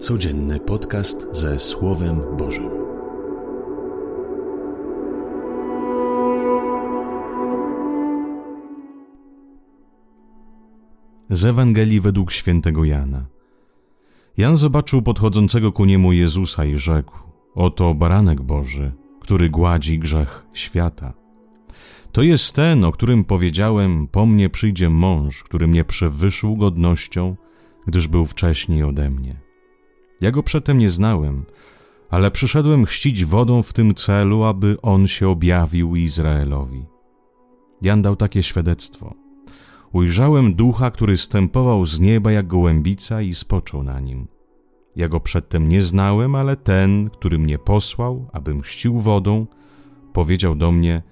Codzienny podcast ze Słowem Bożym. Z Ewangelii według świętego Jana. Jan zobaczył podchodzącego ku niemu Jezusa i rzekł: Oto Baranek Boży, który gładzi grzech świata. To jest ten, o którym powiedziałem: po mnie przyjdzie mąż, który mnie przewyższył godnością, gdyż był wcześniej ode mnie. Ja go przedtem nie znałem, ale przyszedłem chrzcić wodą w tym celu, aby on się objawił Izraelowi. Jan dał takie świadectwo: Ujrzałem ducha, który stępował z nieba jak gołębica i spoczął na nim. Ja go przedtem nie znałem, ale ten, który mnie posłał, abym chrzcił wodą, powiedział do mnie: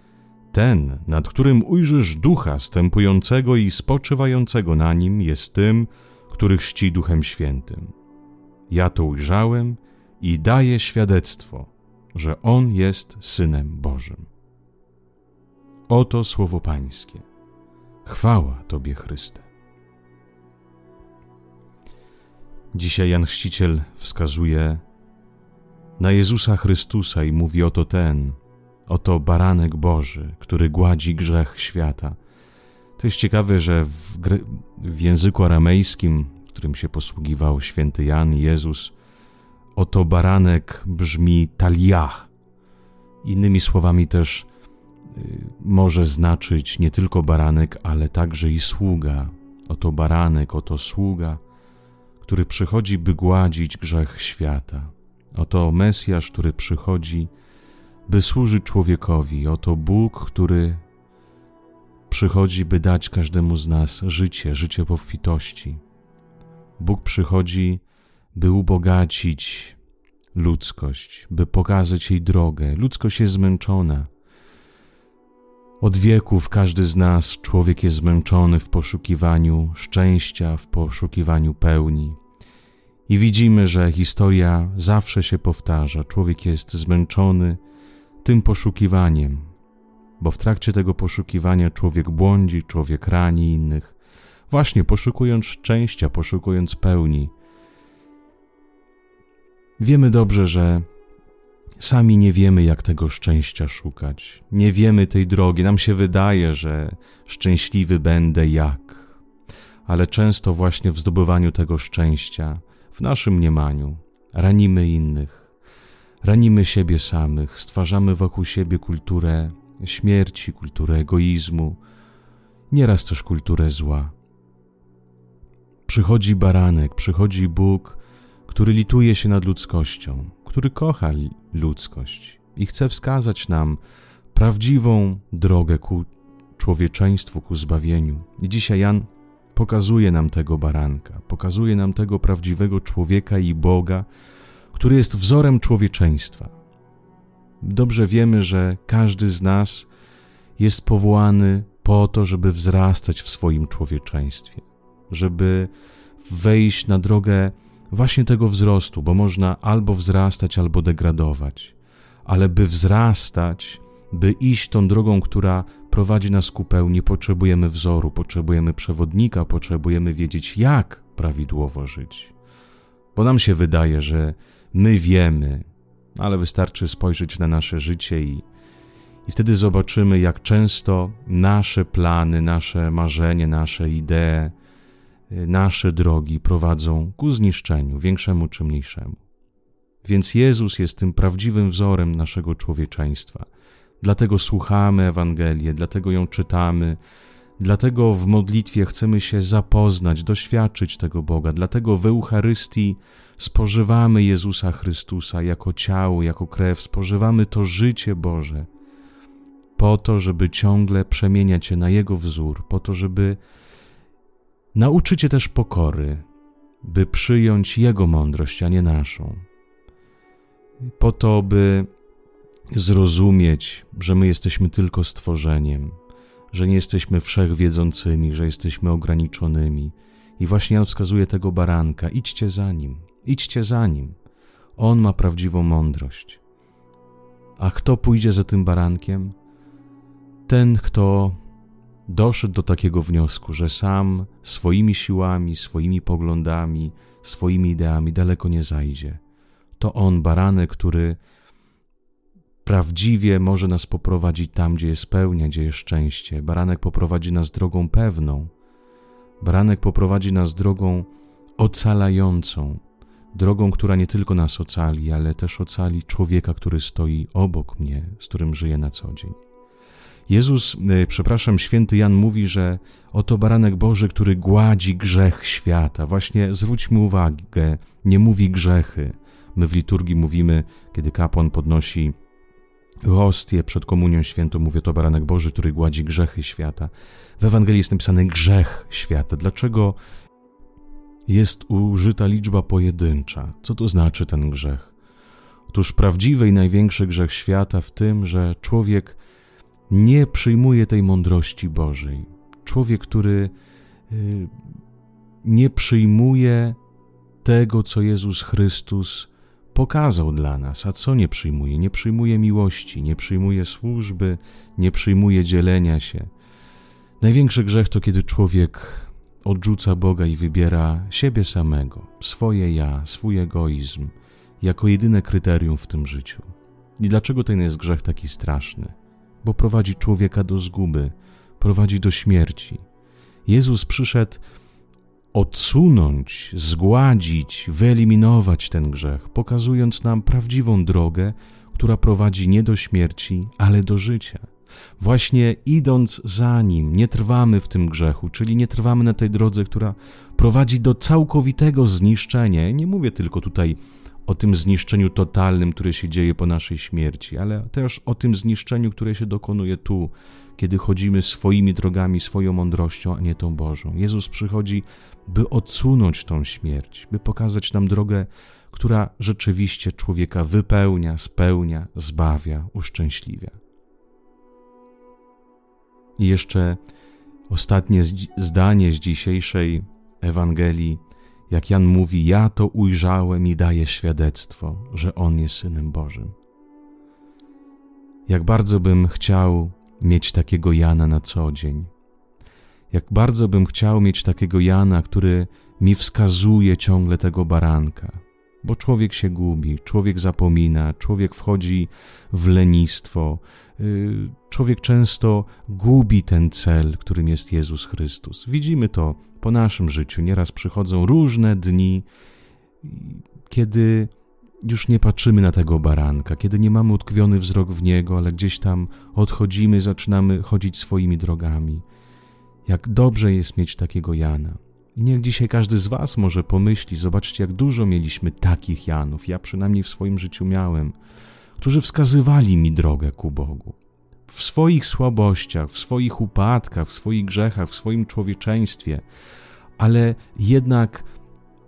Ten, nad którym ujrzysz ducha stępującego i spoczywającego na nim, jest tym, który chrzci Duchem Świętym. Ja to ujrzałem i daję świadectwo, że On jest Synem Bożym. Oto słowo Pańskie. Chwała Tobie, Chryste. Dzisiaj Jan Chrzciciel wskazuje na Jezusa Chrystusa i mówi: oto ten, oto Baranek Boży, który gładzi grzech świata. To jest ciekawe, że w języku aramejskim, którym się posługiwał święty Jan, Jezus, oto baranek brzmi taliah. Innymi słowami też może znaczyć nie tylko baranek, ale także i sługa. Oto baranek, oto sługa, który przychodzi, by gładzić grzech świata. Oto Mesjasz, który przychodzi, by służyć człowiekowi. Oto Bóg, który przychodzi, by dać każdemu z nas życie, życie w obfitości. Bóg przychodzi, by ubogacić ludzkość, by pokazać jej drogę. Ludzkość jest zmęczona. Od wieków każdy z nas, człowiek, jest zmęczony w poszukiwaniu szczęścia, w poszukiwaniu pełni. I widzimy, że historia zawsze się powtarza. Człowiek jest zmęczony tym poszukiwaniem, bo w trakcie tego poszukiwania człowiek błądzi, człowiek rani innych. Właśnie poszukując szczęścia, poszukując pełni. Wiemy dobrze, że sami nie wiemy, jak tego szczęścia szukać. Nie wiemy tej drogi. Nam się wydaje, że szczęśliwy będę jak. Ale często właśnie w zdobywaniu tego szczęścia, w naszym mniemaniu, ranimy innych. Ranimy siebie samych. Stwarzamy wokół siebie kulturę śmierci, kulturę egoizmu. Nieraz też kulturę zła. Przychodzi Baranek, przychodzi Bóg, który lituje się nad ludzkością, który kocha ludzkość i chce wskazać nam prawdziwą drogę ku człowieczeństwu, ku zbawieniu. I dzisiaj Jan pokazuje nam tego Baranka, pokazuje nam tego prawdziwego człowieka i Boga, który jest wzorem człowieczeństwa. Dobrze wiemy, że każdy z nas jest powołany po to, żeby wzrastać w swoim człowieczeństwie, żeby wejść na drogę właśnie tego wzrostu, bo można albo wzrastać, albo degradować. Ale by wzrastać, by iść tą drogą, która prowadzi nas ku pełni, potrzebujemy wzoru, potrzebujemy przewodnika, potrzebujemy wiedzieć, jak prawidłowo żyć. Bo nam się wydaje, że my wiemy, ale wystarczy spojrzeć na nasze życie i wtedy zobaczymy, jak często nasze plany, nasze marzenie, nasze idee, nasze drogi prowadzą ku zniszczeniu, większemu czy mniejszemu. Więc Jezus jest tym prawdziwym wzorem naszego człowieczeństwa. Dlatego słuchamy Ewangelię, dlatego ją czytamy, dlatego w modlitwie chcemy się zapoznać, doświadczyć tego Boga, dlatego w Eucharystii spożywamy Jezusa Chrystusa jako ciało, jako krew, spożywamy to życie Boże, po to, żeby ciągle przemieniać się na Jego wzór, po to, żeby nauczyć się też pokory, by przyjąć Jego mądrość, a nie naszą. Po to, by zrozumieć, że my jesteśmy tylko stworzeniem, że nie jesteśmy wszechwiedzącymi, że jesteśmy ograniczonymi. I właśnie Jan wskazuje tego baranka: idźcie za Nim, idźcie za Nim. On ma prawdziwą mądrość. A kto pójdzie za tym barankiem? Ten, kto doszedł do takiego wniosku, że sam swoimi siłami, swoimi poglądami, swoimi ideami daleko nie zajdzie. To on, baranek, który prawdziwie może nas poprowadzić tam, gdzie jest pełnia, gdzie jest szczęście. Baranek poprowadzi nas drogą pewną. Baranek poprowadzi nas drogą ocalającą. Drogą, która nie tylko nas ocali, ale też ocali człowieka, który stoi obok mnie, z którym żyję na co dzień. Święty Jan mówi, że oto baranek Boży, który gładzi grzech świata. Właśnie zwróćmy uwagę, nie mówi grzechy. My w liturgii mówimy, kiedy kapłan podnosi hostię przed Komunią Świętą, mówi to baranek Boży, który gładzi grzechy świata. W Ewangelii jest napisany grzech świata. Dlaczego jest użyta liczba pojedyncza? Co to znaczy ten grzech? Otóż prawdziwy i największy grzech świata w tym, że człowiek nie przyjmuje tej mądrości Bożej. Człowiek, który nie przyjmuje tego, co Jezus Chrystus pokazał dla nas. A co nie przyjmuje? Nie przyjmuje miłości, nie przyjmuje służby, nie przyjmuje dzielenia się. Największy grzech to, kiedy człowiek odrzuca Boga i wybiera siebie samego, swoje ja, swój egoizm, jako jedyne kryterium w tym życiu. I dlaczego ten jest grzech taki straszny? Bo prowadzi człowieka do zguby, prowadzi do śmierci. Jezus przyszedł odsunąć, zgładzić, wyeliminować ten grzech, pokazując nam prawdziwą drogę, która prowadzi nie do śmierci, ale do życia. Właśnie idąc za Nim, nie trwamy w tym grzechu, czyli nie trwamy na tej drodze, która prowadzi do całkowitego zniszczenia. Nie mówię tylko tutaj o tym zniszczeniu totalnym, które się dzieje po naszej śmierci, ale też o tym zniszczeniu, które się dokonuje tu, kiedy chodzimy swoimi drogami, swoją mądrością, a nie tą Bożą. Jezus przychodzi, by odsunąć tą śmierć, by pokazać nam drogę, która rzeczywiście człowieka wypełnia, spełnia, zbawia, uszczęśliwia. I jeszcze ostatnie zdanie z dzisiejszej Ewangelii. Jak Jan mówi, ja to ujrzałem i daję świadectwo, że On jest Synem Bożym. Jak bardzo bym chciał mieć takiego Jana na co dzień. Jak bardzo bym chciał mieć takiego Jana, który mi wskazuje ciągle tego baranka. Bo człowiek się gubi, człowiek zapomina, człowiek wchodzi w lenistwo. Człowiek często gubi ten cel, którym jest Jezus Chrystus. Widzimy to po naszym życiu. Nieraz przychodzą różne dni, kiedy już nie patrzymy na tego baranka, kiedy nie mamy utkwiony wzrok w Niego, ale gdzieś tam odchodzimy, zaczynamy chodzić swoimi drogami. Jak dobrze jest mieć takiego Jana. I niech dzisiaj każdy z Was może pomyśli, zobaczcie, jak dużo mieliśmy takich Janów. Ja przynajmniej w swoim życiu miałem, którzy wskazywali mi drogę ku Bogu. W swoich słabościach, w swoich upadkach, w swoich grzechach, w swoim człowieczeństwie, ale jednak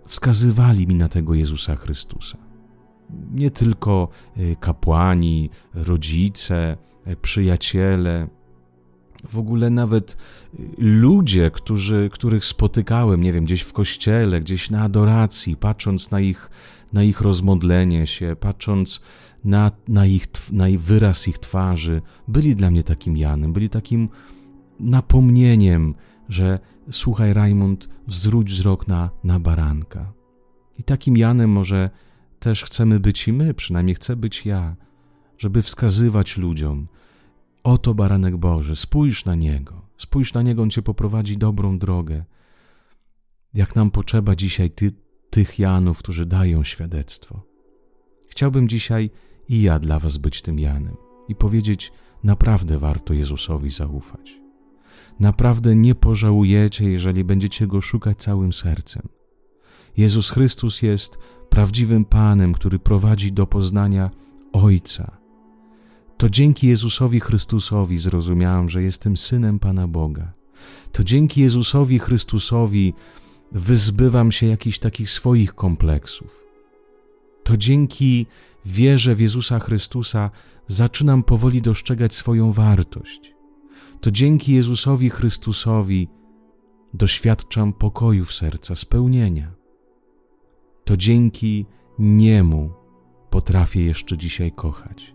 wskazywali mi na tego Jezusa Chrystusa. Nie tylko kapłani, rodzice, przyjaciele, w ogóle nawet ludzie, których spotykałem, nie wiem, gdzieś w kościele, gdzieś na adoracji, patrząc na ich rozmodlenie się, patrząc na wyraz ich twarzy, byli dla mnie takim Janem, byli takim napomnieniem, że słuchaj Rajmund, zwróć wzrok na baranka. I takim Janem może też chcemy być i my, przynajmniej chcę być ja, żeby wskazywać ludziom, oto baranek Boży, spójrz na Niego, On Cię poprowadzi dobrą drogę. Jak nam potrzeba dzisiaj tych Janów, którzy dają świadectwo. Chciałbym dzisiaj i ja dla Was być tym Janem i powiedzieć, naprawdę warto Jezusowi zaufać. Naprawdę nie pożałujecie, jeżeli będziecie Go szukać całym sercem. Jezus Chrystus jest prawdziwym Panem, który prowadzi do poznania Ojca. To dzięki Jezusowi Chrystusowi zrozumiałem, że jestem Synem Pana Boga. To dzięki Jezusowi Chrystusowi wyzbywam się jakichś takich swoich kompleksów. To dzięki wierze w Jezusa Chrystusa zaczynam powoli dostrzegać swoją wartość. To dzięki Jezusowi Chrystusowi doświadczam pokoju w serca, spełnienia. To dzięki Niemu potrafię jeszcze dzisiaj kochać.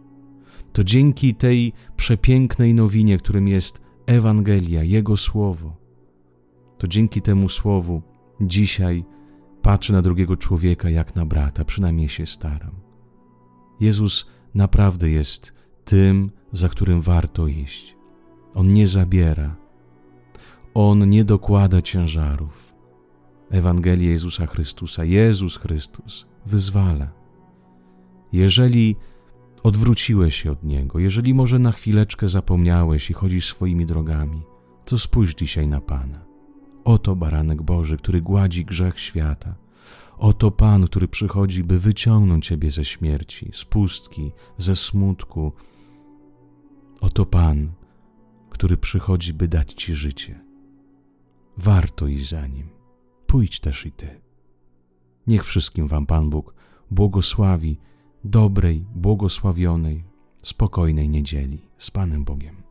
To dzięki tej przepięknej nowinie, którym jest Ewangelia, Jego Słowo. To dzięki temu Słowu dzisiaj patrzę na drugiego człowieka jak na brata, przynajmniej się staram. Jezus naprawdę jest tym, za którym warto iść. On nie zabiera. On nie dokłada ciężarów. Ewangelia Jezusa Chrystusa, Jezus Chrystus wyzwala. Jeżeli odwróciłeś się od Niego, jeżeli może na chwileczkę zapomniałeś i chodzisz swoimi drogami, to spójrz dzisiaj na Pana. Oto Baranek Boży, który gładzi grzech świata. Oto Pan, który przychodzi, by wyciągnąć Ciebie ze śmierci, z pustki, ze smutku. Oto Pan, który przychodzi, by dać Ci życie. Warto iść za Nim. Pójdź też i Ty. Niech wszystkim Wam Pan Bóg błogosławi dobrej, błogosławionej, spokojnej niedzieli z Panem Bogiem.